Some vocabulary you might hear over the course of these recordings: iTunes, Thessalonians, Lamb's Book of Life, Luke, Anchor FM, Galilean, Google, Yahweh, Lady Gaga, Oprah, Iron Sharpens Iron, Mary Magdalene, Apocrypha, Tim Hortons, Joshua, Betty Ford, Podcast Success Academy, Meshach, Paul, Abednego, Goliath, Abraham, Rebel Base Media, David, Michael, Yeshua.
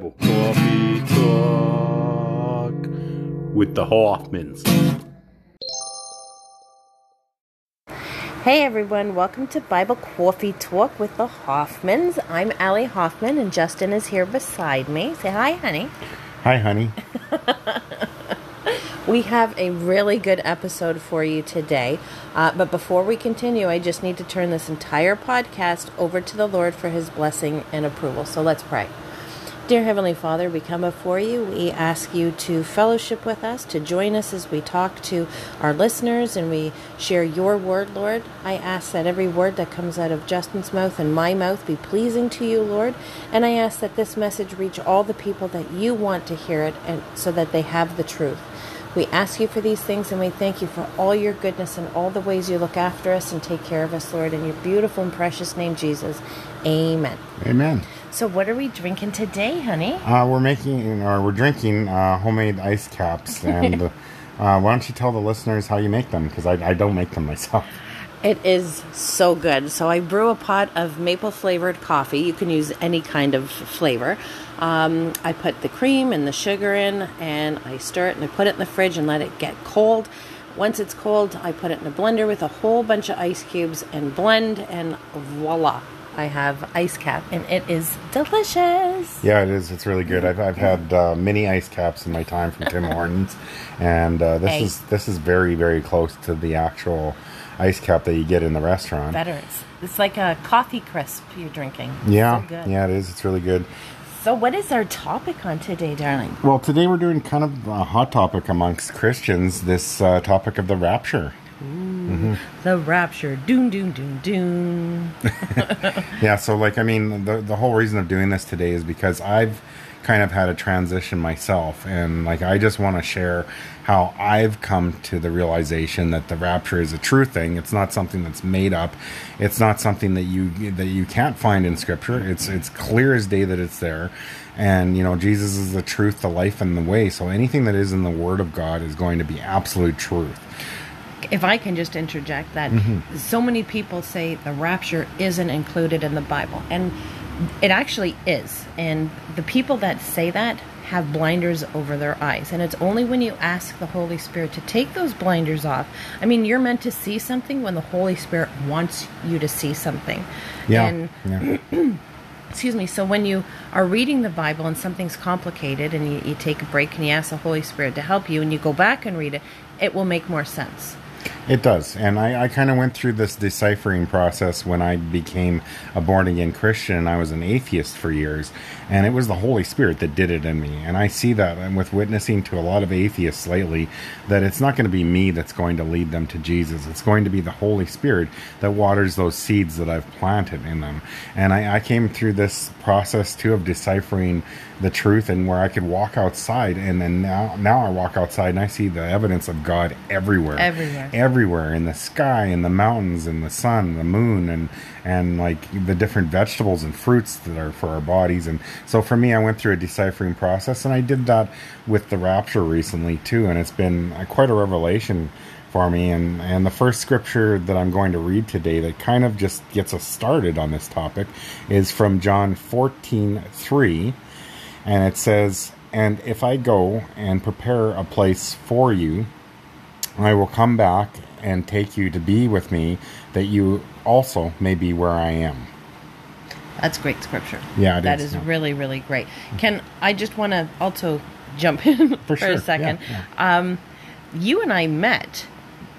Bible. Coffee Talk with the Hoffmans. Hey everyone, welcome to Bible Coffee Talk with the Hoffmans. I'm Allie Hoffman and Justin is here beside me. Say hi, honey. Hi, honey. We have a really good episode for you today, but before we continue, I just need to turn this entire podcast over to the Lord for His blessing and approval, so let's pray. Dear Heavenly Father, we come before you. We ask you to fellowship with us, to join us as we talk to our listeners and we share your word, Lord. I ask that every word that comes out of Justin's mouth and my mouth be pleasing to you, Lord. And I ask that this message reach all the people that you want to hear it, and so that they have the truth. We ask you for these things, and we thank you for all your goodness and all the ways you look after us and take care of us, Lord, in your beautiful and precious name, Jesus. Amen. Amen. So what are we drinking today, honey? We're drinking homemade ice caps, and why don't you tell the listeners how you make them, because I don't make them myself. It is so good. So I brew a pot of maple-flavored coffee. You can use any kind of flavor. I put the cream and the sugar in, and I stir it, and I put it in the fridge and let it get cold. Once it's cold, I put it in a blender with a whole bunch of ice cubes and blend, and voila, I have ice cap, and it is delicious. Yeah, it is. It's really good. I've had mini ice caps in my time from Tim Hortons, and this is very, very close to the actual ice cap that you get in the restaurant. Better. It's like a coffee crisp you're drinking. Yeah. So good. Yeah, it is. It's really good. So what is our topic on today, darling? Well, today we're doing kind of a hot topic amongst Christians, this topic of the rapture. Ooh, mm-hmm. The rapture. Doom, doom, doom, doom. Yeah, so the whole reason of doing this today is because I've kind of had a transition myself, and I just want to share how I've come to the realization that the rapture is a true thing. It's not something that's made up. It's not something that you can't find in Scripture. It's clear as day that it's there, and Jesus is the truth, the life, and the way. So anything that is in the Word of God is going to be absolute truth. If I can just interject that, mm-hmm. So many people say the rapture isn't included in the Bible, and it actually is, and the people that say that have blinders over their eyes, and it's only when you ask the Holy Spirit to take those blinders off. You're meant to see something when the Holy Spirit wants you to see something. Yeah. And yeah. Excuse me. So when you are reading the Bible and something's complicated, and you take a break and you ask the Holy Spirit to help you, and you go back and read it, it will make more sense. It does, and I kind of went through this deciphering process when I became a born-again Christian, and I was an atheist for years, and it was the Holy Spirit that did it in me, and I see that, and with witnessing to a lot of atheists lately, that it's not going to be me that's going to lead them to Jesus. It's going to be the Holy Spirit that waters those seeds that I've planted in them, and I came through this process, too, of deciphering the truth, and where I could walk outside, and then now I walk outside, and I see the evidence of God everywhere. Everywhere, in the sky, in the mountains, in the sun, the moon, and the different vegetables and fruits that are for our bodies. And so for me, I went through a deciphering process, and I did that with the rapture recently too, and it's been quite a revelation for me, and the first scripture that I'm going to read today that kind of just gets us started on this topic is from John 14:3, and it says, "And if I go and prepare a place for you, I will come back and take you to be with me, that you also may be where I am." That's great scripture. Yeah, it is. That is really, really great. Can I just want to also jump in for a second? Yeah, yeah. You and I met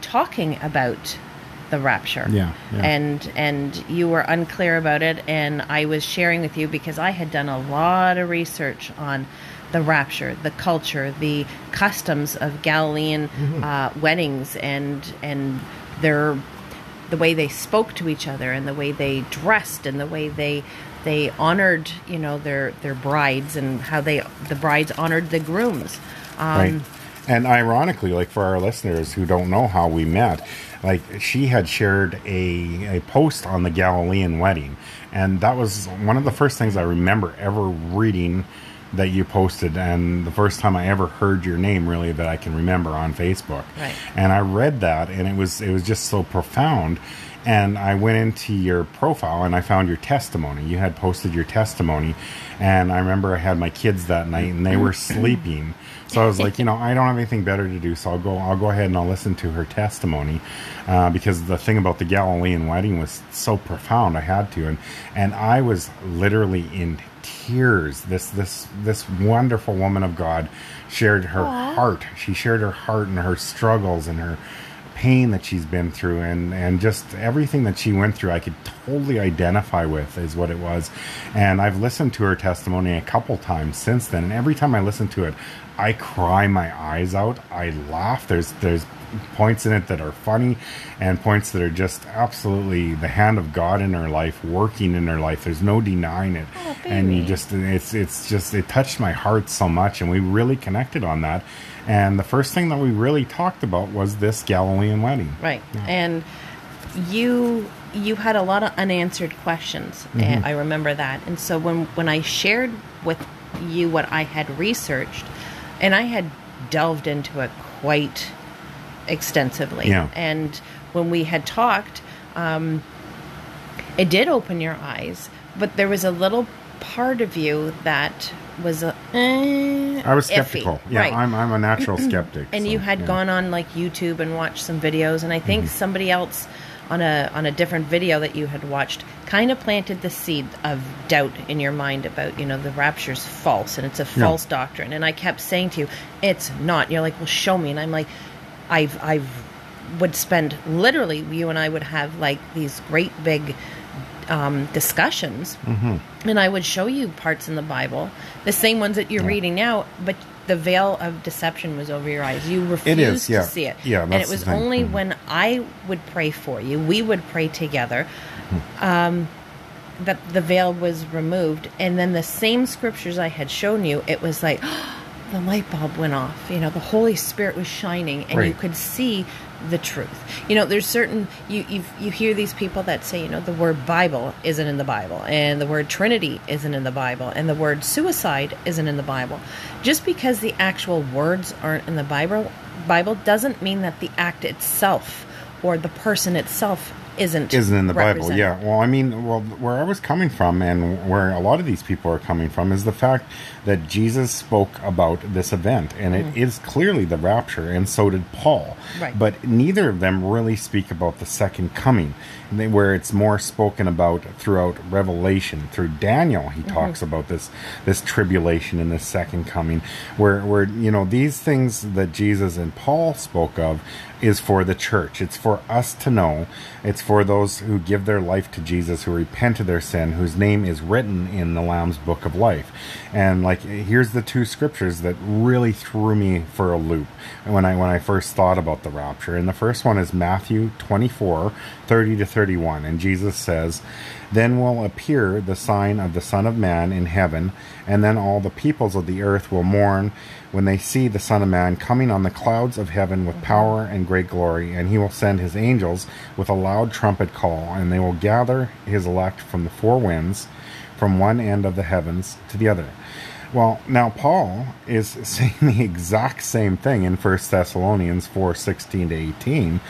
talking about the rapture. Yeah, yeah. And you were unclear about it, and I was sharing with you because I had done a lot of research on the rapture, the culture, the customs of Galilean mm-hmm. Weddings, and the way they spoke to each other, and the way they dressed, and the way they honored, their brides, and how the brides honored the grooms. Right. And ironically, for our listeners who don't know how we met, she had shared a post on the Galilean wedding, and that was one of the first things I remember ever reading that you posted, and the first time I ever heard your name, really, that I can remember on Facebook. Right. And I read that, and it was just so profound. And I went into your profile and I found your testimony. You had posted your testimony. And I remember I had my kids that night and they were sleeping. So I was like, you know, I don't have anything better to do. So I'll go ahead and I'll listen to her testimony. Because the thing about the Galilean wedding was so profound. I had to. And I was literally in tears. This wonderful woman of God shared her Aww. Heart. She shared her heart and her struggles and her pain that she's been through, and just everything that she went through, I could totally identify with, is what it was. And I've listened to her testimony a couple times since then, and every time I listen to it, I cry my eyes out. I laugh. There's points in it that are funny and points that are just absolutely the hand of God in her life, working in her life. There's no denying it. Oh, baby. And you just, it's just, it touched my heart so much, and we really connected on that. And the first thing that we really talked about was this Galilean wedding. Right. Yeah. And you had a lot of unanswered questions. Mm-hmm. And I remember that. And so when I shared with you what I had researched, and I had delved into it quite extensively. Yeah. And when we had talked, it did open your eyes. But there was a little part of you that was I was skeptical. Iffy. Yeah, right. I'm a natural skeptic. And you had gone on like YouTube and watched some videos, and I think somebody else on a different video that you had watched kind of planted the seed of doubt in your mind about, you know, the rapture's false and it's a false doctrine. And I kept saying to you, it's not. And you're like, well, show me. And I'm like, I've would spend literally, you and I would have like these great big discussions, and I would show you parts in the Bible, the same ones that you're reading now, but the veil of deception was over your eyes. You refused to see it. Yeah, and it was only when I would pray for you, we would pray together, that the veil was removed. And then the same scriptures I had shown you, it was like the light bulb went off. You know, the Holy Spirit was shining, and you could see the truth. You know, there's certain, you hear these people that say, you know, the word Bible isn't in the Bible, and the word Trinity isn't in the Bible, and the word suicide isn't in the Bible. Just because the actual words aren't in the Bible doesn't mean that the act itself or the person itself isn't in the Bible. Yeah. Well, where I was coming from, and where a lot of these people are coming from, is the fact that Jesus spoke about this event, and it is clearly the rapture, and so did Paul. Right. But neither of them really speak about the second coming, where it's more spoken about throughout Revelation. Through Daniel, he talks about this tribulation and this second coming, where you know, these things that Jesus and Paul spoke of is for the church. It's for us to know. It's for those who give their life to Jesus, who repent of their sin, whose name is written in the Lamb's Book of Life. And like, here's the two scriptures that really threw me for a loop when I first thought about the rapture. And the first one is Matthew 24:30-31, and Jesus says, "Then will appear the sign of the Son of Man in heaven, and then all the peoples of the earth will mourn when they see the Son of Man coming on the clouds of heaven with power and great glory. And he will send his angels with a loud trumpet call, and they will gather his elect from the four winds, from one end of the heavens to the other." Well, now Paul is saying the exact same thing in 1 Thessalonians 4:16-18,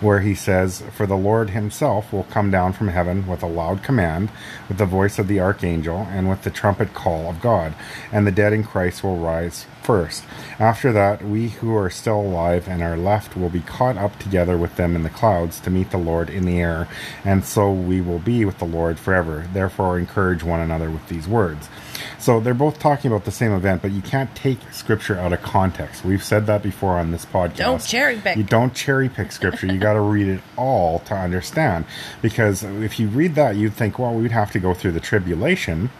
where he says, "For the Lord himself will come down from heaven with a loud command, with the voice of the archangel, and with the trumpet call of God, and the dead in Christ will rise first. After that, we who are still alive and are left will be caught up together with them in the clouds to meet the Lord in the air, and so we will be with the Lord forever. Therefore, encourage one another with these words." So they're both talking about the same event, but you can't take scripture out of context. We've said that before on this podcast. Don't cherry pick. You don't cherry pick scripture. You got to read it all to understand. Because if you read that, you'd think, well, we'd have to go through the tribulation,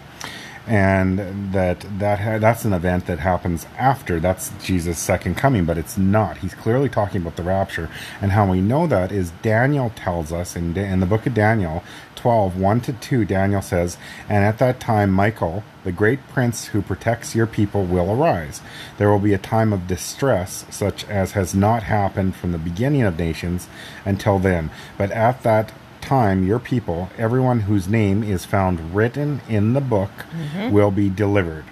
and that's an event that happens after. That's Jesus' second coming, but it's not. He's clearly talking about the rapture. And how we know that is Daniel tells us in the book of Daniel 12:1-2. Daniel says, "And at that time, Michael, the great prince who protects your people, will arise. There will be a time of distress such as has not happened from the beginning of nations until then. But at that time, your people, everyone whose name is found written in the book, will be delivered."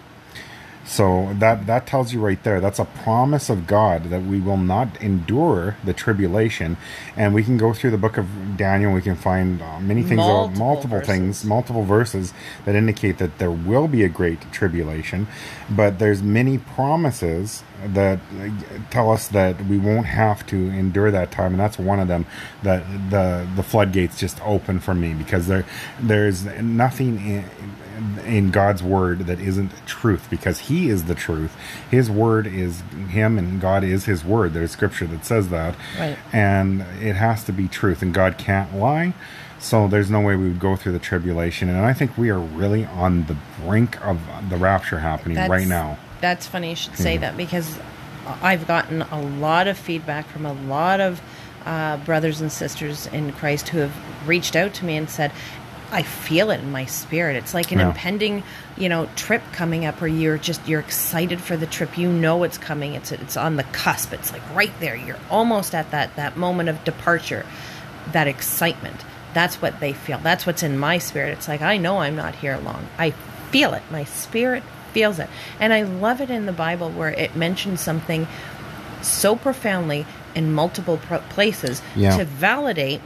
So that tells you right there, that's a promise of God that we will not endure the tribulation. And we can go through the book of Daniel, we can find many things, multiple verses that indicate that there will be a great tribulation. But there's many promises that tell us that we won't have to endure that time, and that's one of them, that the floodgates just open for me, because there's nothing in God's word that isn't truth, because he is the truth. His word is him, and God is his word. There's scripture that says that, right? And it has to be truth, and God can't lie. So there's no way we would go through the tribulation, and I think we are really on the brink of the rapture happening right now. That's funny you should say that, because I've gotten a lot of feedback from a lot of brothers and sisters in Christ who have reached out to me and said, I feel it in my spirit. It's like an impending, trip coming up, where you're excited for the trip. You know it's coming. It's on the cusp. It's like right there. You're almost at that moment of departure, that excitement. That's what they feel. That's what's in my spirit. It's like, I know I'm not here long. I feel it. My spirit feels it. And I love it in the Bible where it mentions something so profoundly in multiple places to validate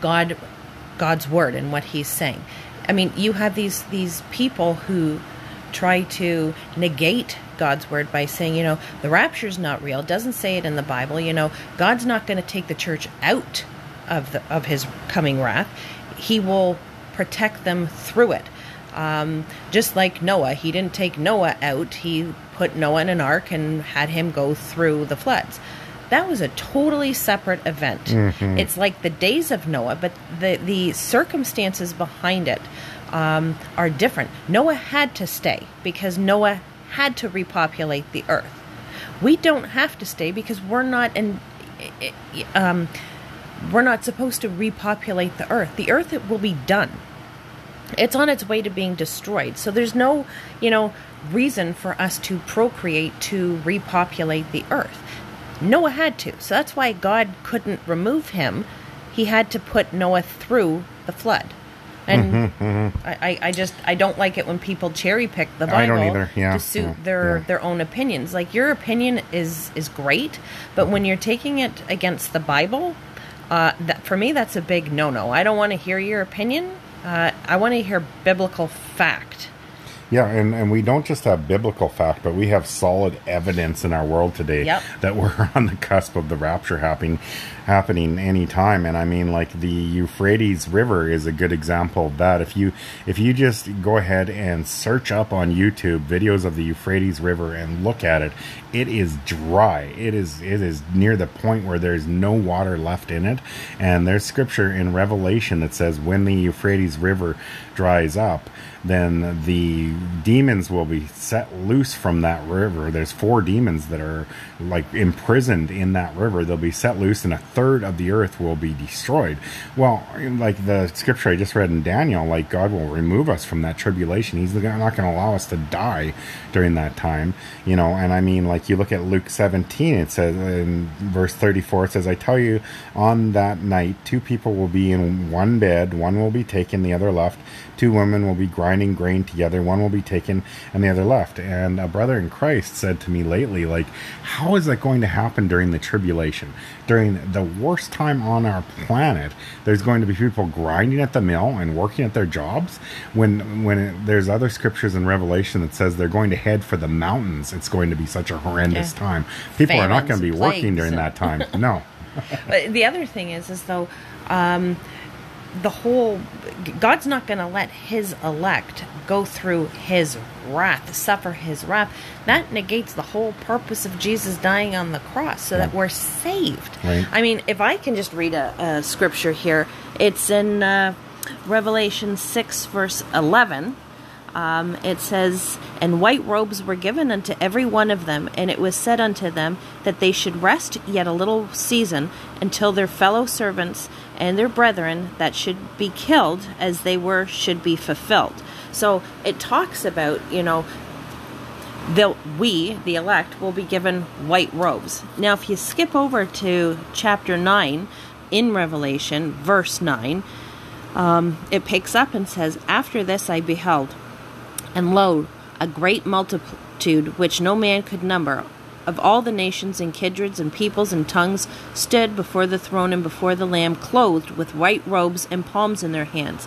God's word and what he's saying. I mean, you have these people who try to negate God's word by saying, the rapture's not real. It doesn't say it in the Bible. God's not going to take the church out of his coming wrath. He will protect them through it. Just like Noah, he didn't take Noah out. He put Noah in an ark and had him go through the floods. That was a totally separate event. Mm-hmm. It's like the days of Noah, but the circumstances behind it are different. Noah had to stay because Noah had to repopulate the earth. We don't have to stay because we're not supposed to repopulate the earth. The earth, it will be done. It's on its way to being destroyed. So there's no, reason for us to procreate, to repopulate the earth. Noah had to. So that's why God couldn't remove him. He had to put Noah through the flood. And I don't like it when people cherry pick the Bible to suit their own opinions. Like, your opinion is great, but when you're taking it against the Bible, for me, that's a big no-no. I don't want to hear your opinion. I want to hear biblical fact. Yeah, and we don't just have biblical fact, but we have solid evidence in our world today that we're on the cusp of the rapture happening any time. And I mean, like, the Euphrates River is a good example of that. If you just go ahead and search up on YouTube videos of the Euphrates River and look at it, it is dry. It is near the point where there's no water left in it. And there's scripture in Revelation that says when the Euphrates River dries up, then the demons will be set loose from that river. There's 4 demons that are like imprisoned in that river. They'll be set loose, and a third of the earth will be destroyed. Well, like the scripture I just read in Daniel, like, God will remove us from that tribulation. He's not going to allow us to die during that time, And I mean, like, you look at Luke 17, it says in verse 34, it says, I tell you, on that night, 2 people will be in one bed, one will be taken, the other left. 2 women will be grinding grain together, one will be taken and the other left. And a brother in Christ said to me lately, like, how is that going to happen during the tribulation? During the worst time on our planet, there's going to be people grinding at the mill and working at their jobs, when there's other scriptures in Revelation that says they're going to head for the mountains. It's going to be such a horrendous time. People are not going to be working during that time. No. But the other thing is though, God's not going to let his elect go through his wrath, suffer his wrath. That negates the whole purpose of Jesus dying on the cross, so that we're saved. Right. I mean, if I can just read a scripture here, it's in Revelation 6, verse 11. It says, and white robes were given unto every one of them, and it was said unto them that they should rest yet a little season, until their fellow servants and their brethren that should be killed as they were should be fulfilled. So it talks about, the elect, will be given white robes. Now, if you skip over to chapter 9 in Revelation, verse 9, it picks up and says, after this I beheld, and lo, a great multitude which no man could number, of all the nations and kindreds and peoples and tongues, stood before the throne and before the Lamb, clothed with white robes and palms in their hands.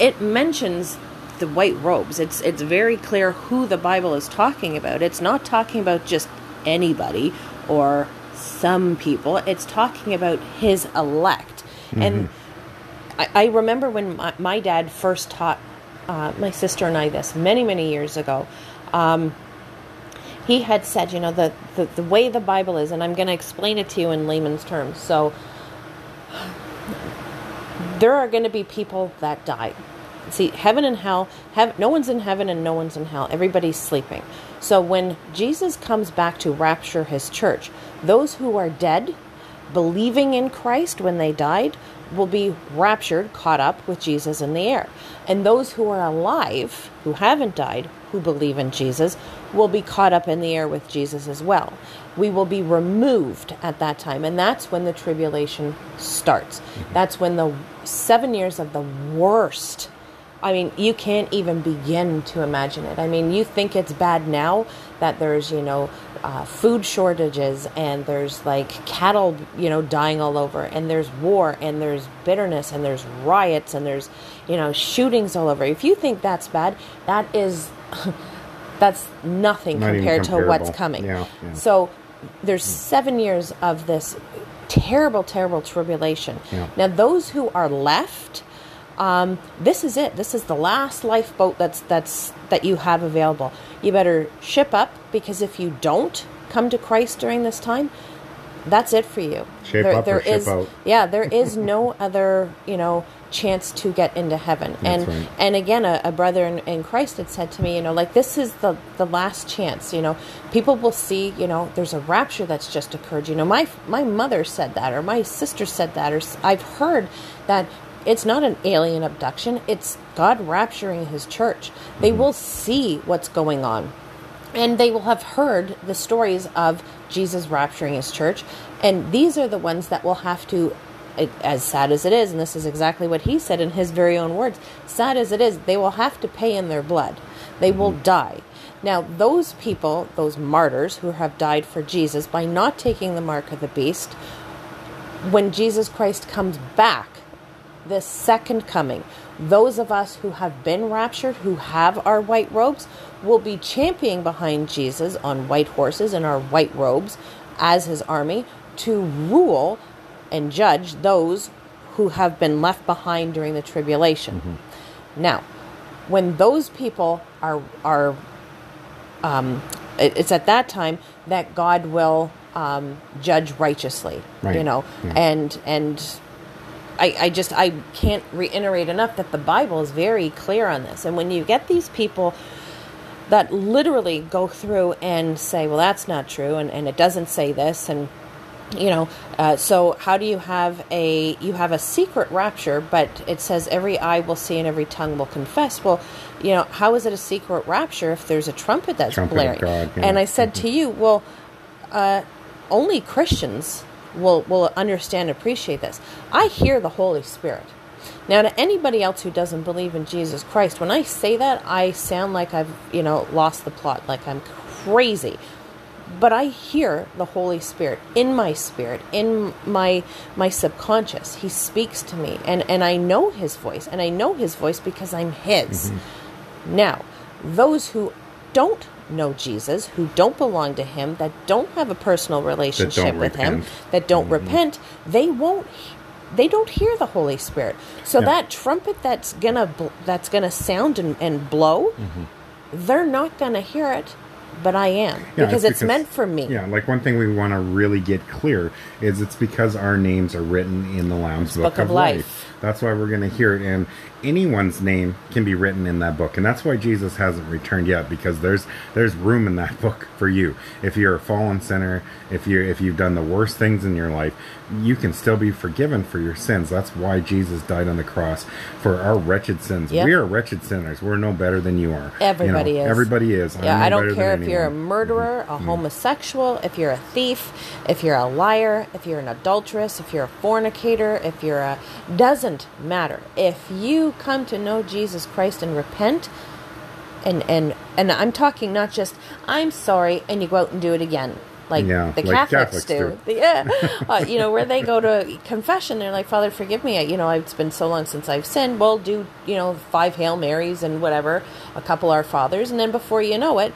It mentions the white robes. It's very clear who the Bible is talking about. It's not talking about just anybody or some people. It's talking about his elect. Mm-hmm. And I remember when my dad first taught my sister and I this many, many years ago. He had said, you know, the way the Bible is, and I'm going to explain it to you in layman's terms. So there are going to be people that die. See, heaven and hell, no one's in heaven and no one's in hell. Everybody's sleeping. So when Jesus comes back to rapture his church, those who are dead, believing in Christ when they died, will be raptured, caught up with Jesus in the air. And those who are alive, who haven't died, who believe in Jesus, will be caught up in the air with Jesus as well. We will be removed at that time, and that's when the tribulation starts. That's when the 7 years of the worst, I mean, you can't even begin to imagine it. I mean, you think it's bad now that there's, you know, food shortages, and there's like cattle, you know, dying all over, and there's war, and there's bitterness, and there's riots, and there's, you know, shootings all over. If you think that's bad, that is, that's nothing compared to what's coming. Yeah. So there's 7 years of this terrible, terrible tribulation. Yeah. Now, those who are left, this is it. This is the last lifeboat that you have available. You better ship up, because if you don't come to Christ during this time, that's it for you. Ship up or ship out. Yeah, there is no other, you know, chance to get into heaven. And again, a brother in Christ had said to me, you know, like, this is the last chance. You know, people will see, you know, there's a rapture that's just occurred. You know, my mother said that, or my sister said that, or I've heard that. It's not an alien abduction. It's God rapturing his church. They will see what's going on. And they will have heard the stories of Jesus rapturing his church. And these are the ones that will have to, as sad as it is, and this is exactly what he said in his very own words, sad as it is, they will have to pay in their blood. They will die. Now, those people, those martyrs who have died for Jesus by not taking the mark of the beast, when Jesus Christ comes back, the second coming, those of us who have been raptured, who have our white robes, will be championing behind Jesus on white horses in our white robes as his army to rule and judge those who have been left behind during the tribulation. Mm-hmm. Now, when those people are it's at that time that God will judge righteously, right. You know, yeah. and I can't reiterate enough that the Bible is very clear on this. And when you get these people that literally go through and say, well, that's not true, and it doesn't say this, and, you know, so how do you have a secret rapture, but it says every eye will see and every tongue will confess. Well, you know, how is it a secret rapture if there's a trumpet that's blaring? God, yeah. And I said to you, well, only Christians will understand and appreciate this. I hear the Holy Spirit. Now, to anybody else who doesn't believe in Jesus Christ, when I say that, I sound like I've, you know, lost the plot, like I'm crazy. But I hear the Holy Spirit, in my subconscious. He speaks to me, and I know his voice, and I know his voice because I'm his. Mm-hmm. Now, those who don't know Jesus, who don't belong to him, that don't have a personal relationship with him, that don't repent, they don't hear the Holy Spirit. So that trumpet that's gonna sound and blow, they're not gonna hear it, but I am, because it's meant for me. Yeah, like one thing we want to really get clear is it's because our names are written in the Lamb's Book of Life. That's why we're going to hear it, and anyone's name can be written in that book, and that's why Jesus hasn't returned yet, because there's room in that book for you. If you're a fallen sinner, if you've done the worst things in your life, you can still be forgiven for your sins. That's why Jesus died on the cross for our wretched sins. Yep. We are wretched sinners. We're no better than you are. Everybody is. Everybody is. Yeah, I don't care if you're a murderer, a homosexual, if you're a thief, if you're a liar, if you're an adulteress, if you're a fornicator, if you're a... doesn't matter. If you come to know Jesus Christ and repent, And I'm talking not just, I'm sorry, and you go out and do it again. Like Catholics do. Yeah. Where they go to confession, they're like, Father, forgive me. It's been so long since I've sinned. Well, do, 5 Hail Marys and whatever, a couple Our Fathers. And then before you know it,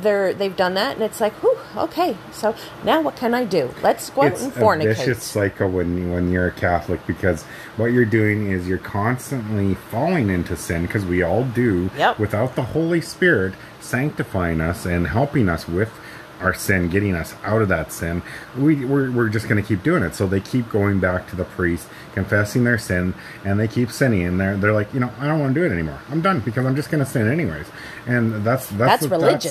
they've done that. And it's like, whew, okay, so now what can I do? Let's go out and fornicate. It's a vicious cycle when you're a Catholic, because what you're doing is you're constantly falling into sin, because we all do, yep, without the Holy Spirit sanctifying us and helping us with our sin, getting us out of that sin. We're just going to keep doing it. So they keep going back to the priest, confessing their sin, and they keep sinning. And they're like, I don't want to do it anymore. I'm done, because I'm just going to sin anyways. And that's religion.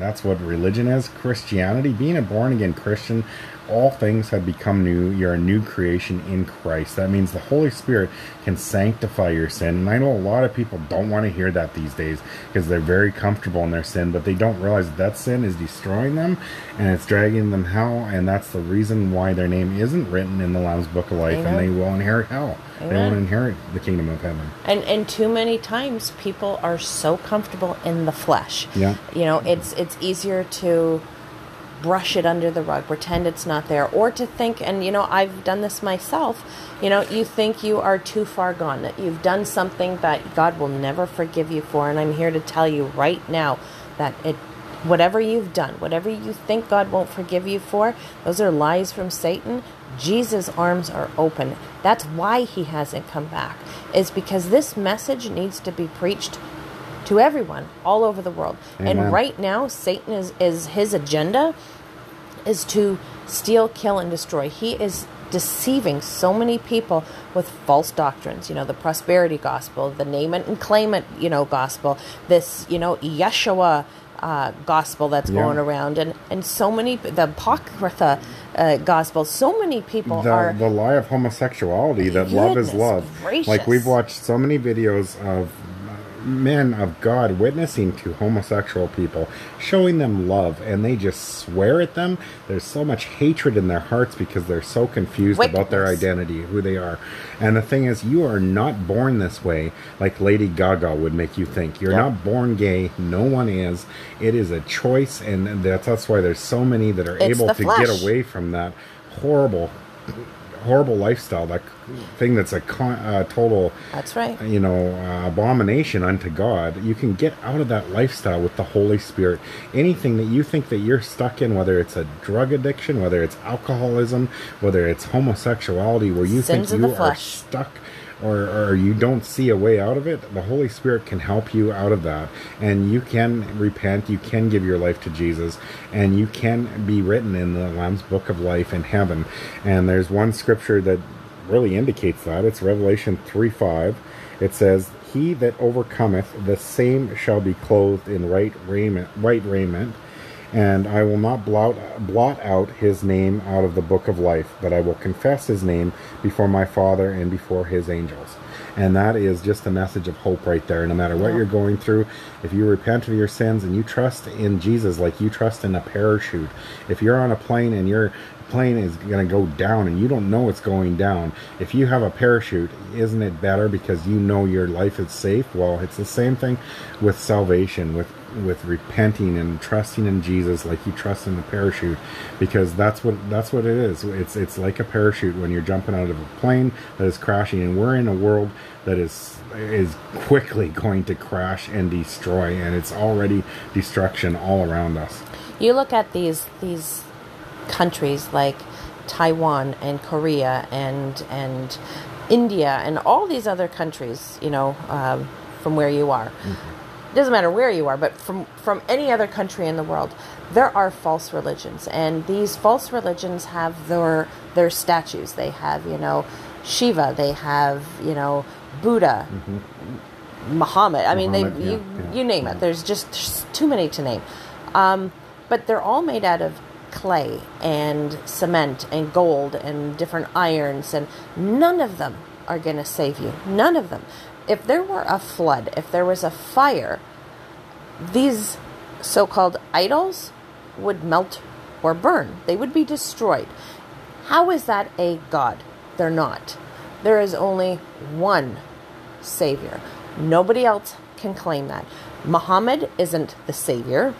That's what religion is. Christianity, being a born again Christian, all things have become new. You're a new creation in Christ. That means the Holy Spirit can sanctify your sin. And I know a lot of people don't want to hear that these days, because they're very comfortable in their sin, but they don't realize that sin is destroying them, and it's dragging them hell. And that's the reason why their name isn't written in the Lamb's Book of Life. Amen. And they will inherit hell. Amen. They won't inherit the kingdom of heaven. And too many times people are so comfortable in the flesh. Yeah. It's easier to brush it under the rug, pretend it's not there, or to think, and I've done this myself, you think you are too far gone, that you've done something that God will never forgive you for. And I'm here to tell you right now that whatever you've done, whatever you think God won't forgive you for, those are lies from Satan. Jesus' arms are open. That's why he hasn't come back, is because this message needs to be preached to everyone all over the world. Amen. And right now, Satan is his agenda is to steal, kill, and destroy. He is deceiving so many people with false doctrines. The prosperity gospel, the name it and claim it, gospel, this, Yeshua gospel that's going around, and so many, the Apocrypha gospel, so many people are... The lie of homosexuality, that love is love. Gracious. Like, we've watched so many videos of men of God witnessing to homosexual people, showing them love, and they just swear at them. There's so much hatred in their hearts because they're so confused about their identity, who they are. And the thing is, you are not born this way, like Lady Gaga would make you think. You're not born gay. No one is. It is a choice, and that's why there's so many that are able to get away from that horrible lifestyle, that thing that's a total abomination unto God. You can get out of that lifestyle with the Holy Spirit. Anything that you think that you're stuck in, whether it's a drug addiction, whether it's alcoholism, whether it's homosexuality, where you Sins think you are stuck, or you don't see a way out of it, the Holy Spirit can help you out of that. And you can repent, you can give your life to Jesus, and you can be written in the Lamb's Book of Life in heaven. And there's one scripture that really indicates that. It's Revelation 3:5. It says, "He that overcometh, the same shall be clothed in white raiment, and I will not blot out his name out of the book of life, but I will confess his name before my Father and before his angels." And that is just a message of hope right there. No matter what you're going through, if you repent of your sins and you trust in Jesus like you trust in a parachute, if you're on a plane and your plane is going to go down and you don't know it's going down, if you have a parachute, isn't it better because you know your life is safe? Well, it's the same thing with salvation, with repenting and trusting in Jesus like you trust in the parachute, because that's what it is. It's like a parachute when you're jumping out of a plane that is crashing, and we're in a world that is quickly going to crash and destroy, and it's already destruction all around us. You look at these countries like Taiwan and Korea and India and all these other countries, from where you are. Mm-hmm. It doesn't matter where you are, but from any other country in the world, there are false religions. And these false religions have their statues. They have, Shiva. They have, Buddha, Muhammad. I mean, you name it. There's too many to name. But they're all made out of clay and cement and gold and different irons. And none of them are going to save you. None of them. If there were a flood, if there was a fire, these so-called idols would melt or burn. They would be destroyed. How is that a God? They're not. There is only one Savior, Nobody else can claim that. Muhammad isn't the Savior.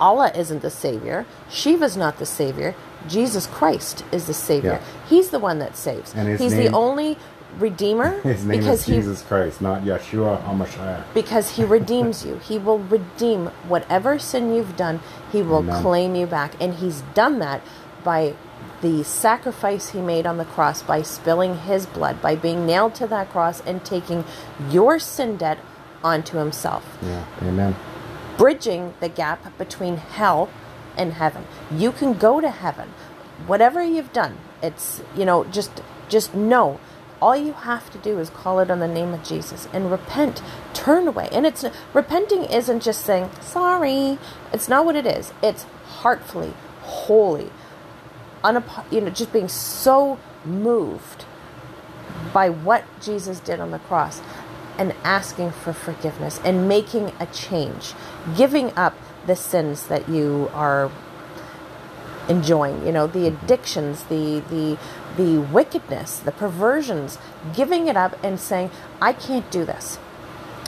Allah isn't the Savior. Shiva's not the Savior. Jesus Christ is the Savior. Yeah. He's the one that saves. And He's the only Redeemer. His name is Jesus Christ, not Yeshua Hamashiach. Because He redeems you. He will redeem whatever sin you've done. He will claim you back. And He's done that by the sacrifice He made on the cross, by spilling His blood, by being nailed to that cross and taking your sin debt onto Himself. Yeah. Amen. Bridging the gap between hell and heaven. You can go to heaven. Whatever you've done, it's, you know, just know. All you have to do is call it on the name of Jesus and repent, turn away. And it's repenting isn't just saying, sorry. It's not what it is. It's heartfully, wholly, just being so moved by what Jesus did on the cross and asking for forgiveness and making a change, giving up the sins that you are enjoying, the addictions, the wickedness, the perversions, giving it up and saying, I can't do this.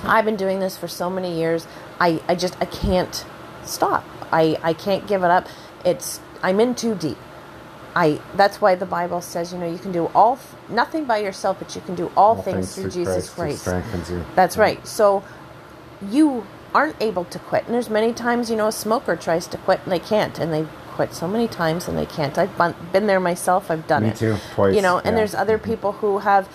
I've been doing this for so many years. I can't stop. I can't give it up. I'm in too deep. That's why the Bible says, you can do nothing by yourself, but you can do all things through Jesus Christ. Who strengthens you. That's right. So you aren't able to quit. And there's many times, a smoker tries to quit and they can't, and they quit so many times and they can't. I've been there myself. I've done it. Me too, twice. And there's other people who have,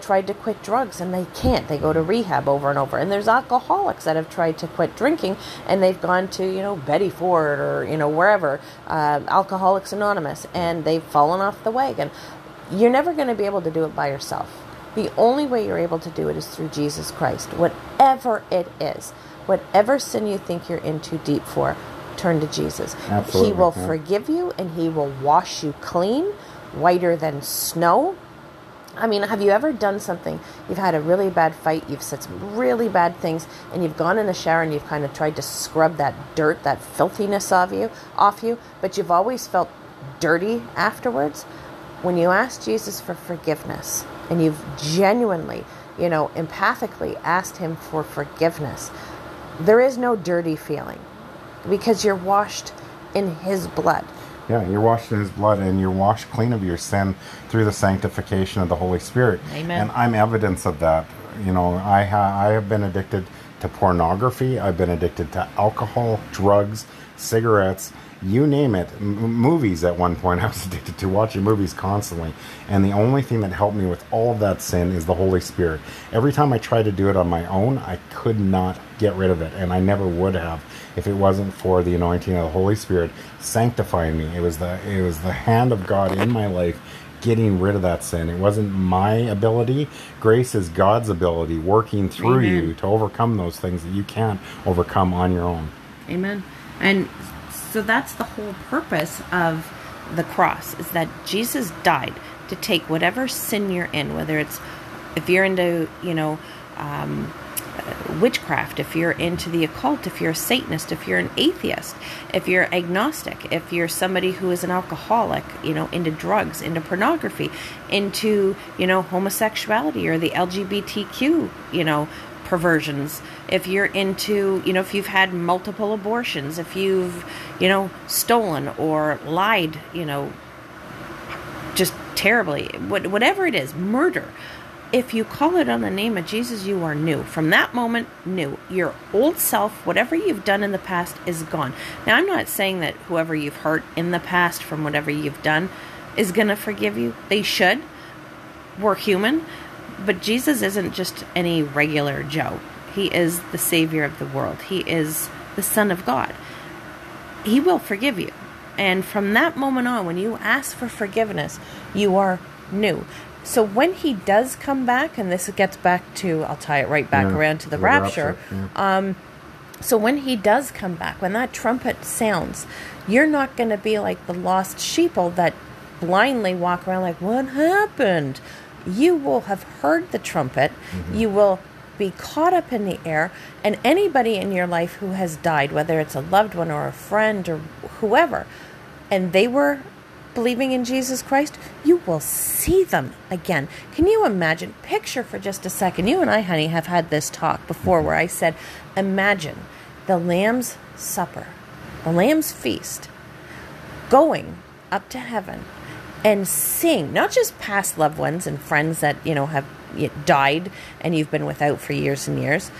tried to quit drugs and they can't. They go to rehab over and over. And there's alcoholics that have tried to quit drinking and they've gone to, Betty Ford or, wherever, Alcoholics Anonymous, and they've fallen off the wagon. You're never going to be able to do it by yourself. The only way you're able to do it is through Jesus Christ. Whatever it is, whatever sin you think you're in too deep for, turn to Jesus. Absolutely. He will forgive you and He will wash you clean, whiter than snow. I mean, have you ever done something? You've had a really bad fight, you've said some really bad things, and you've gone in the shower and you've kind of tried to scrub that dirt, that filthiness off you, but you've always felt dirty afterwards? When you ask Jesus for forgiveness and you've genuinely, empathically asked Him for forgiveness, there is no dirty feeling. Because you're washed in His blood. Yeah, you're washed in His blood and you're washed clean of your sin through the sanctification of the Holy Spirit. Amen. And I'm evidence of that. I have been addicted to pornography. I've been addicted to alcohol, drugs, cigarettes, you name it. Movies at one point. I was addicted to watching movies constantly. And the only thing that helped me with all of that sin is the Holy Spirit. Every time I tried to do it on my own, I could not get rid of it. And I never would have if it wasn't for the anointing of the Holy Spirit sanctifying me. It was the hand of God in my life getting rid of that sin. It wasn't my ability. Grace is God's ability working through you to overcome those things that you can't overcome on your own. Amen. And so that's the whole purpose of the cross, is that Jesus died to take whatever sin you're in, whether it's, if you're into, witchcraft, if you're into the occult, if you're a Satanist, if you're an atheist, if you're agnostic, if you're somebody who is an alcoholic, into drugs, into pornography, into, homosexuality or the LGBTQ, perversions, if you're into, if you've had multiple abortions, if you've, stolen or lied, just terribly, whatever it is, murder. If you call it on the name of Jesus, you are new. From that moment, new. Your old self, whatever you've done in the past, is gone. Now, I'm not saying that whoever you've hurt in the past from whatever you've done is going to forgive you. They should. We're human. But Jesus isn't just any regular Joe. He is the Savior of the world. He is the Son of God. He will forgive you. And from that moment on, when you ask for forgiveness, you are new. So when He does come back, and this gets back to, I'll tie it right back around to the rapture. Yeah. So when He does come back, when that trumpet sounds, you're not going to be like the lost sheeple that blindly walk around like, what happened? You will have heard the trumpet. Mm-hmm. You will be caught up in the air. And anybody in your life who has died, whether it's a loved one or a friend or whoever, and they were believing in Jesus Christ, you will see them again. Can you imagine? Picture for just a second. You and I, honey, have had this talk before where I said, imagine the Lamb's Supper, the Lamb's Feast, going up to heaven and seeing not just past loved ones and friends that, you know, have died and you've been without for years and years,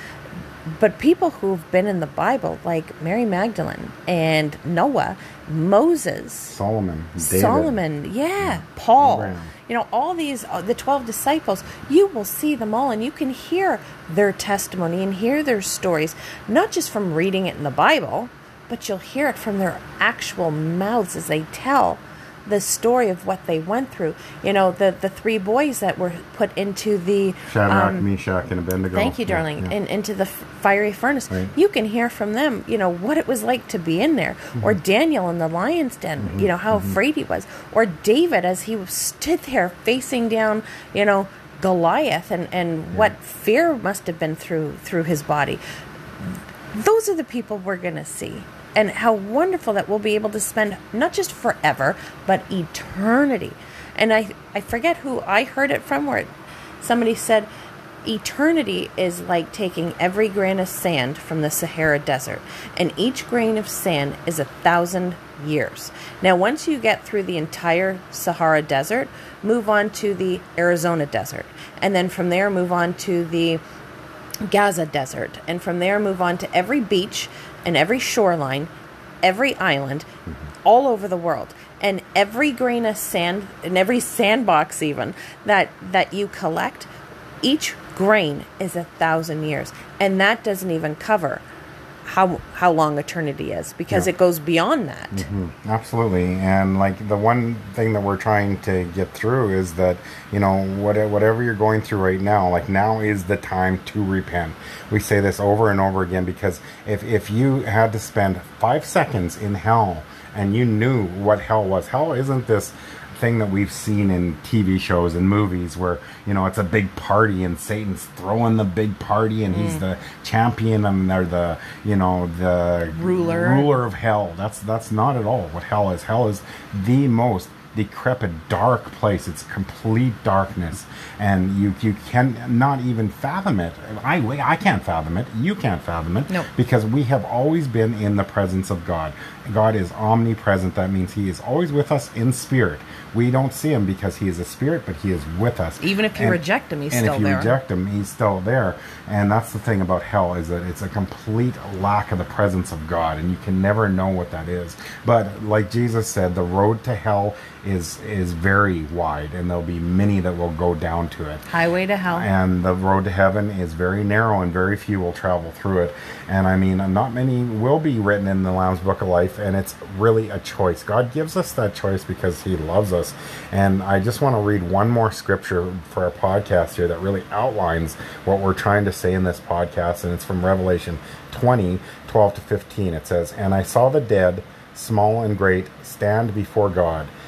but people who've been in the Bible, like Mary Magdalene and Noah, Moses, Solomon, David, yeah, Paul, Abraham. You know, all these, the 12 disciples, you will see them all and you can hear their testimony and hear their stories, not just from reading it in the Bible, but you'll hear it from their actual mouths as they tell the story of what they went through. You know, the three boys that were put into the Shadrach, Meshach, and Abednego. Thank you, darling. Yeah. And into the fiery furnace. Right. You can hear from them, you know, what it was like to be in there. Mm-hmm. Or Daniel in the lion's den, mm-hmm. you know, how mm-hmm. afraid he was. Or David as he stood there facing down, you know, Goliath and yeah. what fear must have been through his body. Those are the people we're going to see. And how wonderful that we'll be able to spend not just forever, but eternity. And I forget who I heard it from, where somebody said, eternity is like taking every grain of sand from the Sahara Desert. And each grain of sand is 1,000 years. Now, once you get through the entire Sahara Desert, move on to the Arizona Desert. And then from there, move on to the Gaza Desert. And from there, move on to every beach and every shoreline, every island, all over the world. And every grain of sand, and every sandbox even, that you collect, each grain is 1,000 years. And that doesn't even cover how long eternity is, because yeah. it goes beyond that. Mm-hmm. Absolutely. And like the one thing that we're trying to get through is that, you know, whatever you're going through right now, like now is the time to repent. We say this over and over again, because if you had to spend 5 seconds in hell and you knew what hell was, hell isn't this thing that we've seen in TV shows and movies where, you know, it's a big party and Satan's throwing the big party and he's the champion and they're the, you know, the ruler of hell. That's not at all what hell is. Hell is the most decrepit, dark place. It's complete darkness, and you can not even fathom it. I can't fathom it. You can't fathom it. No. Because we have always been in the presence of God. God is omnipresent. That means He is always with us in spirit. We don't see Him because He is a spirit, but He is with us. Even if you reject Him, He's still there. And if you reject Him, He's still there. And that's the thing about hell, is that it's a complete lack of the presence of God, and you can never know what that is. But like Jesus said, the road to hell is very wide, and there'll be many that will go down to it. Highway to hell. And the road to heaven is very narrow, and very few will travel through it. And I mean, not many will be written in the Lamb's Book of Life, and it's really a choice. God gives us that choice because He loves us. And I just want to read one more scripture for our podcast here that really outlines what we're trying to say in this podcast, and it's from Revelation 20:12-15. It says, "And I saw the dead, small and great, stand before God,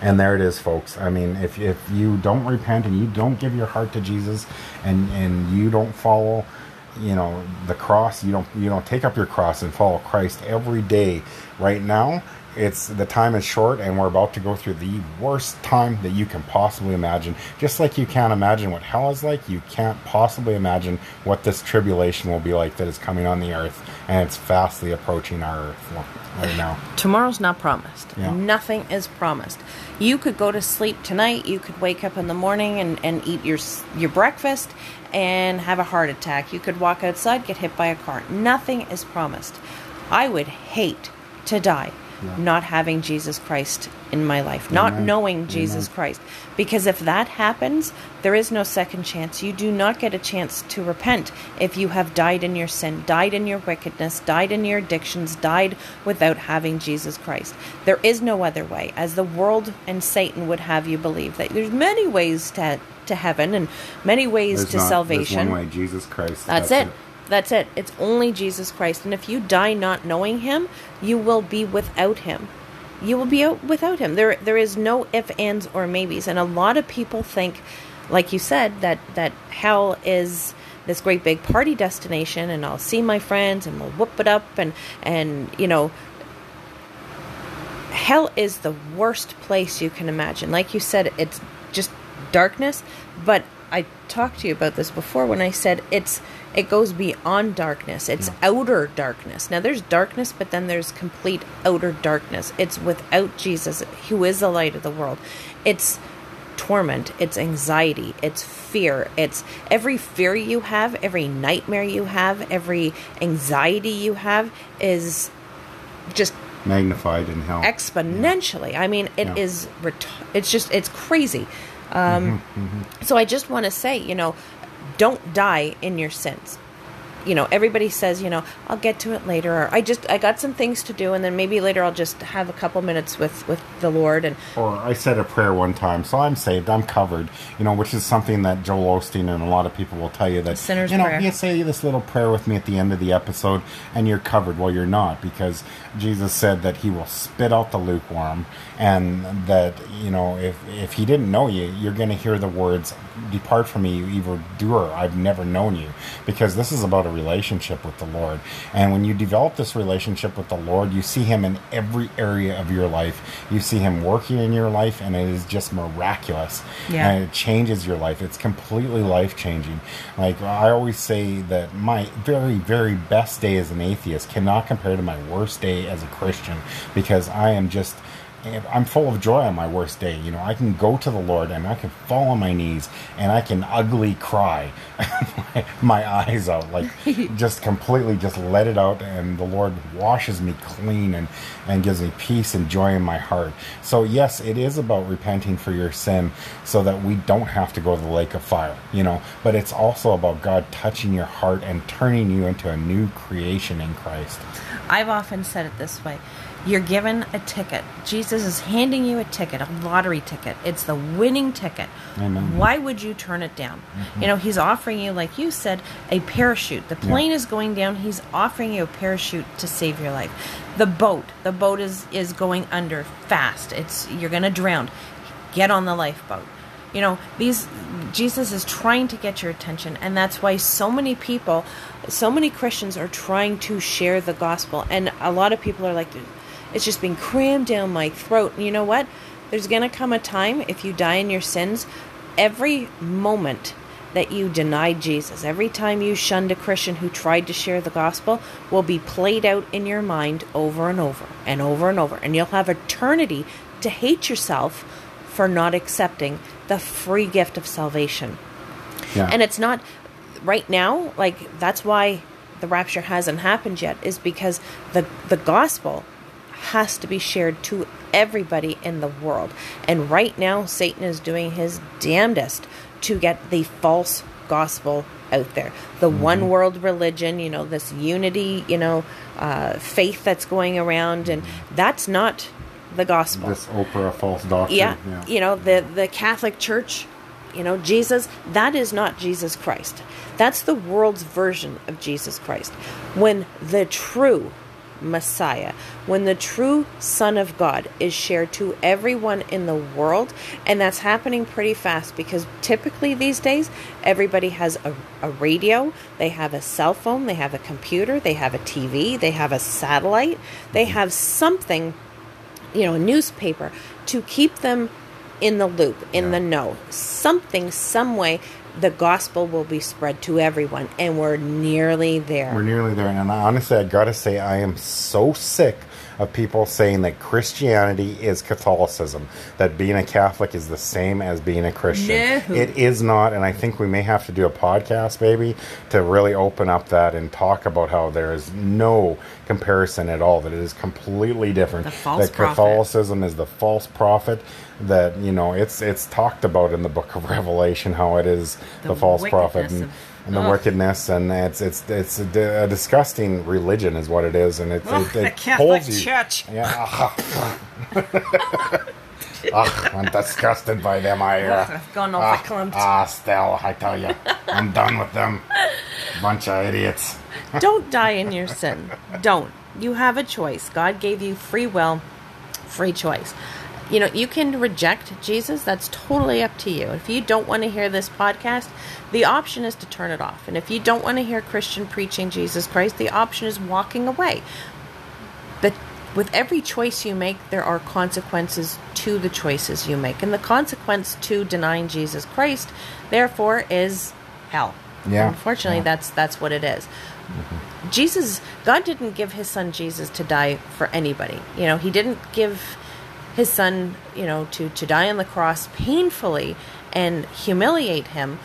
And there it is, folks. I mean, if you don't repent and you don't give your heart to Jesus, and you don't follow, you know, the cross, you don't take up your cross and follow Christ every day. Right now, it's the time is short, and we're about to go through the worst time that you can possibly imagine. Just like you can't imagine what hell is like, you can't possibly imagine what this tribulation will be like that is coming on the earth, and it's fastly approaching our earth. Right now. Tomorrow's not promised. Yeah. Nothing is promised. You could go to sleep tonight. You could wake up in the morning and eat your breakfast and have a heart attack. You could walk outside, get hit by a car. Nothing is promised. I would hate to die not having Jesus Christ in my life, not knowing Jesus Christ. Because if that happens, there is no second chance. You do not get a chance to repent if you have died in your sin, died in your wickedness, died in your addictions, died without having Jesus Christ. There is no other way, as the world and Satan would have you believe that there's many ways to heaven and many ways salvation. There's one way, Jesus Christ. That's it. That's it. It's only Jesus Christ. And if you die not knowing him, you will be without him. You will be out without him. There is no ifs, ands, or maybes. And a lot of people think, like you said, that hell is this great big party destination, and I'll see my friends, and we'll whoop it up, and you know, hell is the worst place you can imagine. Like you said, it's just darkness, but I talked to you about this before when I said it goes beyond darkness. It's outer darkness. Now there's darkness, but then there's complete outer darkness. It's without Jesus, who is the light of the world. It's torment. It's anxiety. It's fear. It's every fear you have, every nightmare you have, every anxiety you have is just magnified in hell exponentially. Yeah. I mean, it is. It's crazy. So I just want to say, you know, don't die in your sins. You know, everybody says, you know, I'll get to it later, or I got some things to do, and then maybe later I'll just have a couple minutes with the Lord. Or I said a prayer one time, so I'm saved, I'm covered, you know, which is something that Joel Osteen and a lot of people will tell you, that, sinner's you know, prayer. You say this little prayer with me at the end of the episode, and you're covered. Well, you're not, because Jesus said that he will spit out the lukewarm, and that, you know, if he didn't know you, you're going to hear the words, depart from me, you evildoer, I've never known you, because this is about a relationship with the Lord. And when you develop this relationship with the Lord, you see him in every area of your life. You see him working in your life, and it is just miraculous. Yeah. And it changes your life. It's completely life-changing. Like, I always say that my very, very best day as an atheist cannot compare to my worst day as a Christian, because I'm full of joy on my worst day. You know, I can go to the Lord, and I can fall on my knees, and I can ugly cry my eyes out, like just completely just let it out, and the Lord washes me clean and gives me peace and joy in my heart. So yes, it is about repenting for your sin so that we don't have to go to the lake of fire, you know, but it's also about God touching your heart and turning you into a new creation in Christ. I've often said it this way. You're given a ticket. Jesus is handing you a ticket, a lottery ticket. It's the winning ticket. Amen. Why would you turn it down? Mm-hmm. You know, he's offering you, like you said, a parachute. The plane is going down. He's offering you a parachute to save your life. The boat is going under fast. You're going to drown. Get on the lifeboat. You know, Jesus is trying to get your attention, and that's why so many Christians are trying to share the gospel. And a lot of people are like, it's just been crammed down my throat. And you know what? There's going to come a time, if you die in your sins, every moment that you denied Jesus, every time you shunned a Christian who tried to share the gospel, will be played out in your mind over and over and over and over. And you'll have eternity to hate yourself for not accepting the free gift of salvation. Yeah. And it's not right now, like, that's why the rapture hasn't happened yet, is because the gospel has to be shared to everybody in the world. And right now, Satan is doing his damnedest to get the false gospel out there. The one world religion, you know, this unity, you know, faith that's going around, and that's not the gospel. This Oprah false doctrine. Yeah. You know, the Catholic Church, you know, Jesus, that is not Jesus Christ. That's the world's version of Jesus Christ. When the true Messiah, when the true Son of God is shared to everyone in the world, and that's happening pretty fast, because typically these days everybody has a radio, they have a cell phone, they have a computer, they have a TV, they have a satellite, they have something, you know, a newspaper, to keep them in the loop, in the know. Something, some way, the gospel will be spread to everyone, and we're nearly there. And honestly, I gotta say, I am so sick of people saying that Christianity is Catholicism, that being a Catholic is the same as being a Christian. No. It is not, and I think we may have to do a podcast, maybe, to really open up that and talk about how there is no comparison at all, that it is completely different. The false prophet. Catholicism is the false prophet. That, you know, it's talked about in the book of Revelation how it is the false prophet and the wickedness, and it's a disgusting religion is what it is, and it Catholic Church. Yeah. I'm disgusted by them. I've gone off the clump. Still, I tell you, I'm done with them. Bunch of idiots. Don't die in your sin. Don't. You have a choice. God gave you free will, free choice. You know, you can reject Jesus. That's totally up to you. If you don't want to hear this podcast, the option is to turn it off. And if you don't want to hear Christian preaching Jesus Christ, the option is walking away. But with every choice you make, there are consequences to the choices you make. And the consequence to denying Jesus Christ, therefore, is hell. Yeah. Unfortunately, that's what it is. Mm-hmm. God didn't give his son Jesus to die for anybody. You know, he didn't give his son, you know, to die on the cross painfully and humiliate him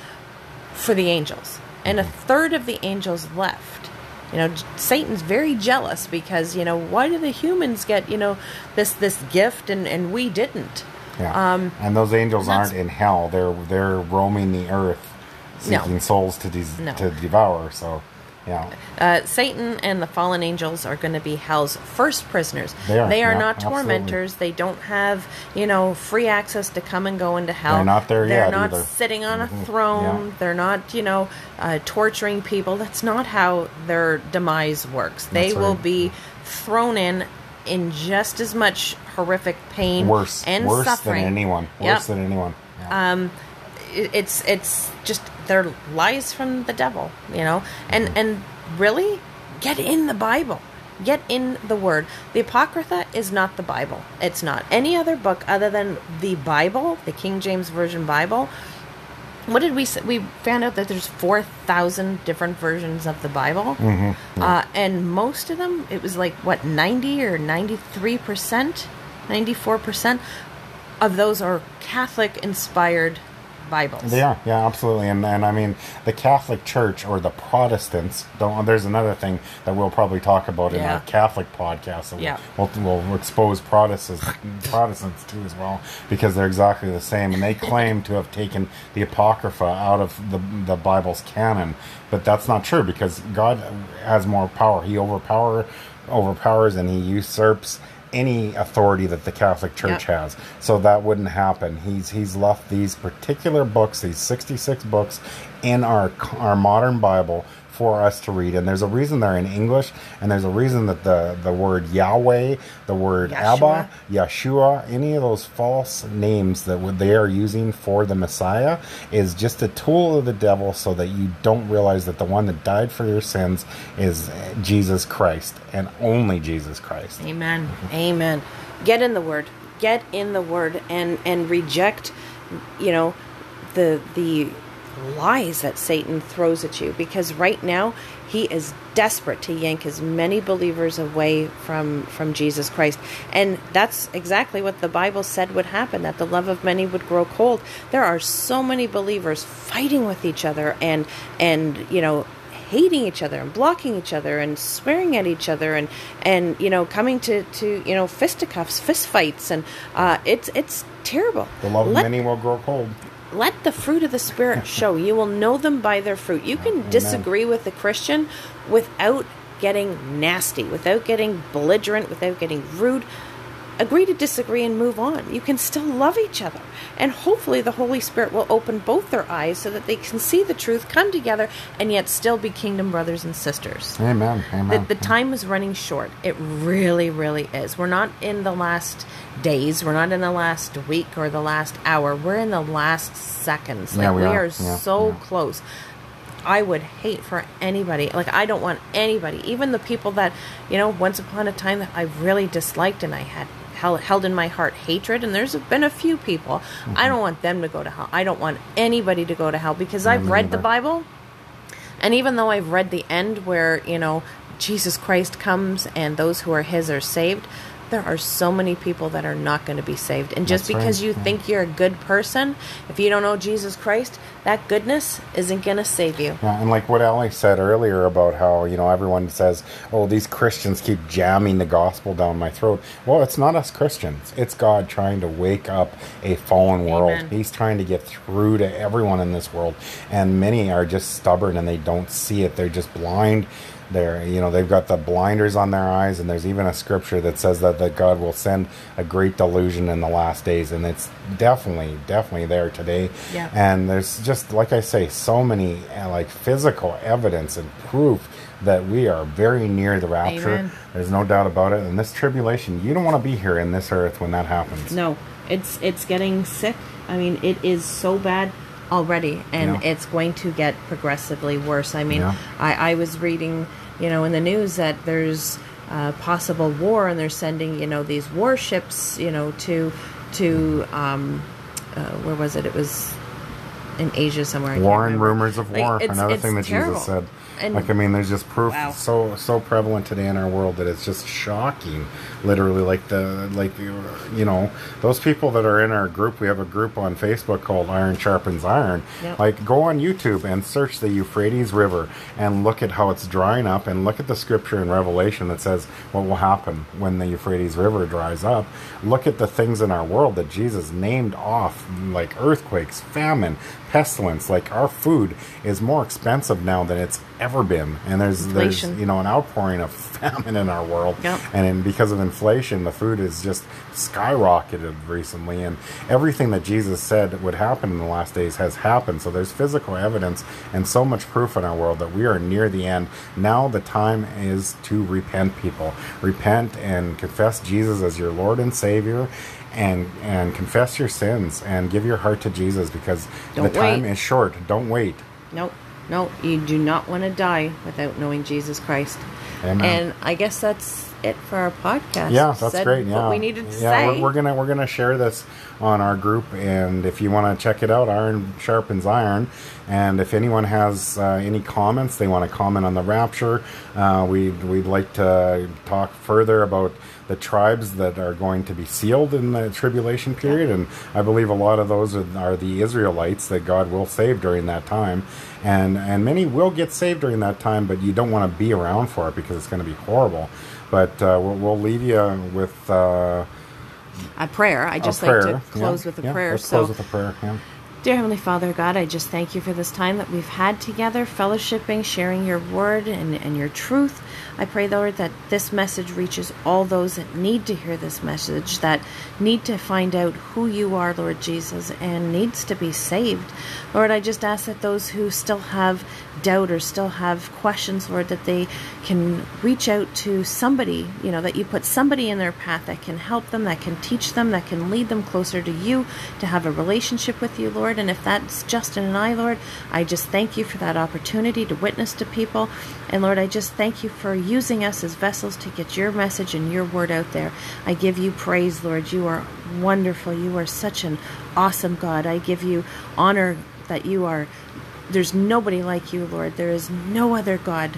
for the angels. And a third of the angels left. You know, Satan's very jealous because, you know, why do the humans get, you know, this gift and we didn't? Yeah. And those angels aren't in hell. They're roaming the earth seeking souls to devour, so... Yeah. Satan and the fallen angels are going to be hell's first prisoners. They are not tormentors. Absolutely. They don't have, you know, free access to come and go into hell. They're not there yet. They're not sitting on a throne. Yeah. They're not, you know, torturing people. That's not how their demise works. They will be thrown in just as much horrific pain and suffering. Worse than anyone. Yeah. It's just they're lies from the devil, you know, and really get in the Bible, get in the Word. The Apocrypha is not the Bible. It's not any other book other than the Bible, the King James Version Bible. What did we say? We found out that there's 4,000 different versions of the Bible. Mm-hmm. And most of them, it was like, 90 or 93%, 94% of those are Catholic inspired Bibles. Yeah, absolutely. And I mean, the Catholic Church or the Protestants, there's another thing that we'll probably talk about in our Catholic podcast. So we'll expose Protestants too as well, because they're exactly the same. And they claim to have taken the Apocrypha out of the Bible's canon. But that's not true, because God has more power. He overpowers and he usurps any authority that the Catholic Church has. So that wouldn't happen. He's left these particular books, these 66 books in our modern Bible for us to read. And there's a reason they're in English, and there's a reason that the word Yahweh, the word Yeshua. Abba, Yeshua, any of those false names that they are using for the Messiah is just a tool of the devil so that you don't realize that the one that died for your sins is Jesus Christ and only Jesus Christ. Amen. Amen. Get in the Word. Get in the Word and reject, you know, the lies that Satan throws at you, because right now he is desperate to yank as many believers away from Jesus Christ. And that's exactly what the Bible said would happen, that the love of many would grow cold. There are so many believers fighting with each other and you know, hating each other and blocking each other and swearing at each other and you know, coming to you know, fisticuffs, fistfights, and it's terrible. The love of many will grow cold. Let the fruit of the Spirit show. You will know them by their fruit. You can disagree with a Christian without getting nasty, without getting belligerent, without getting rude. Agree to disagree and move on. You can still love each other. And hopefully the Holy Spirit will open both their eyes so that they can see the truth, come together, and yet still be kingdom brothers and sisters. Amen. Amen. The time is running short. It really, really is. We're not in the last days. We're not in the last week or the last hour. We're in the last seconds. Like, we are so close. I would hate for anybody, like, I don't want anybody, even the people that, you know, once upon a time that I really disliked and I had held in my heart hatred, and there's been a few people, mm-hmm. I don't want them to go to hell. I don't want anybody to go to hell, because I've read the Bible, and even though I've read the end where, you know, Jesus Christ comes and those who are his are saved, there are so many people that are not going to be saved. And just because you think you're a good person, if you don't know Jesus Christ, that goodness isn't going to save you. Yeah, and like what Allie said earlier about how, you know, everyone says, oh, these Christians keep jamming the gospel down my throat. Well, it's not us Christians. It's God trying to wake up a fallen world. Amen. He's trying to get through to everyone in this world. And many are just stubborn and they don't see it. They're just blind. They're, you know, they've got the blinders on their eyes, and there's even a scripture that says that God will send a great delusion in the last days, and it's definitely there today. Yeah. And there's just, like I say, so many like physical evidence and proof that we are very near the rapture. Amen. There's no doubt about it. And this tribulation, you don't want to be here in this earth when that happens. No, it's getting sick. I mean, it is so bad already, and it's going to get progressively worse. I mean, I was reading, you know, in the news that there's possible war, and they're sending, you know, these warships, you know, to where was it? It was in Asia somewhere. War and rumors of war, like, another thing that terrible. Jesus said. And like, I mean, there's just proof so prevalent today in our world that it's just shocking, literally. Like you know, those people that are in our group, we have a group on Facebook called Iron Sharpens Iron. Yep. Like, go on YouTube and search the Euphrates River and look at how it's drying up, and look at the scripture in Revelation that says what will happen when the Euphrates River dries up. Look at the things in our world that Jesus named off, like earthquakes, famine, pestilence. Like, our food is more expensive now than it's ever been, and there's you know, an outpouring of famine in our world. Yep. And because of inflation, the food is just skyrocketed recently, and everything that Jesus said would happen in the last days has happened. So there's physical evidence and so much proof in our world that we are near the end. Now the time is to repent, people. Repent and confess Jesus as your Lord and Savior, and confess your sins and give your heart to Jesus, because time is short. Don't wait. No, you do not want to die without knowing Jesus Christ. Amen. And I guess that's it for our podcast. Yeah, that's great. Yeah, what we needed to say. Yeah, we're gonna share this on our group, and if you want to check it out, Iron Sharpens Iron. And if anyone has any comments, they want to comment on the rapture. We'd like to talk further about the tribes that are going to be sealed in the tribulation period, and I believe a lot of those are the Israelites that God will save during that time, and many will get saved during that time, but you don't want to be around for it because it's going to be horrible. But we'll leave you with a prayer. I just like to close with a prayer. Let's close with a prayer. Yeah. Dear Heavenly Father, God, I just thank you for this time that we've had together, fellowshipping, sharing your word and your truth. I pray, Lord, that this message reaches all those that need to hear this message, that need to find out who you are, Lord Jesus, and needs to be saved. Lord, I just ask that those who still have doubt or still have questions, Lord, that they can reach out to somebody, you know, that you put somebody in their path that can help them, that can teach them, that can lead them closer to you, to have a relationship with you, Lord. And if that's Justin and I, Lord, I just thank you for that opportunity to witness to people. And Lord, I just thank you for using us as vessels to get your message and your word out there. I give you praise, Lord. You are wonderful. You are such an awesome God. I give you honor that you are. There's nobody like you, Lord. There is no other God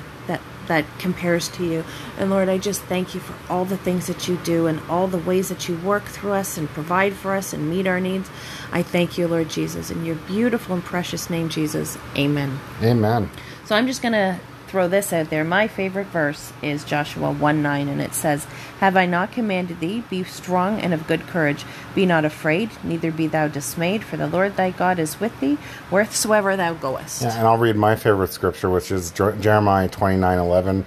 that compares to you. And Lord, I just thank you for all the things that you do and all the ways that you work through us and provide for us and meet our needs. I thank you, Lord Jesus, in your beautiful and precious name, Jesus. Amen. Amen. So I'm just going to throw this out there. My favorite verse is Joshua 1:9, and it says, "Have I not commanded thee? Be strong and of good courage. Be not afraid, neither be thou dismayed, for the Lord thy God is with thee, whithersoever thou goest." Yeah, and I'll read my favorite scripture, which is Jeremiah 29:11,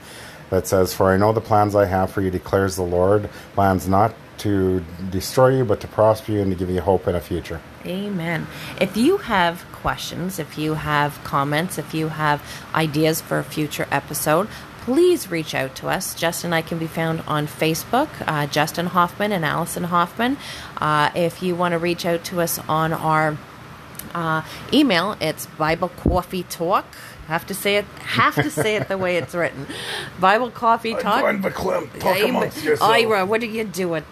that says, "For I know the plans I have for you, declares the Lord, plans not to destroy you, but to prosper you and to give you hope in a future." Amen. If you have questions, if you have comments, if you have ideas for a future episode, please reach out to us. Justin and I can be found on Facebook, Justin Hoffman and Allison Hoffman. If you want to reach out to us on our email. It's Bible Coffee Talk. Have to say it the way it's written. Bible Coffee Talk. I'm talk amongst yourself. Ira, what are you doing?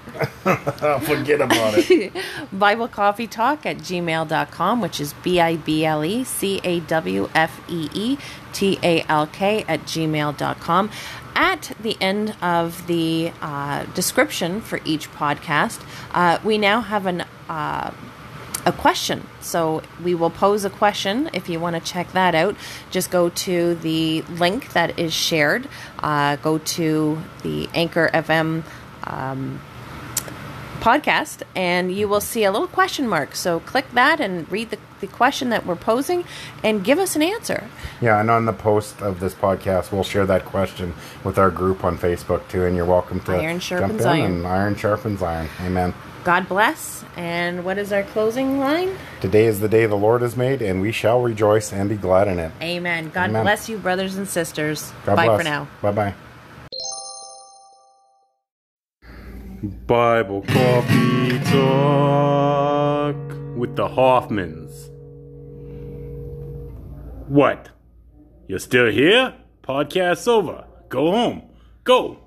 Forget about it. Bible Coffee Talk at gmail.com, which is BIBLECAWFEETALK@gmail.com. At the end of the description for each podcast, we now have a question. So we will pose a question. If you want to check that out, just go to the link that is shared. Go to the Anchor FM podcast, and you will see a little question mark. So click that and read the question that we're posing and give us an answer. Yeah, and on the post of this podcast, we'll share that question with our group on Facebook too, and you're welcome to jump in. And Iron Sharpens Iron. Amen. God bless. And what is our closing line? Today is the day the Lord has made, and we shall rejoice and be glad in it. Amen. God bless you, brothers and sisters. God bless. For now. Bye-bye. Bible Coffee Talk with the Hoffmans. What? You're still here? Podcast's over. Go home. Go.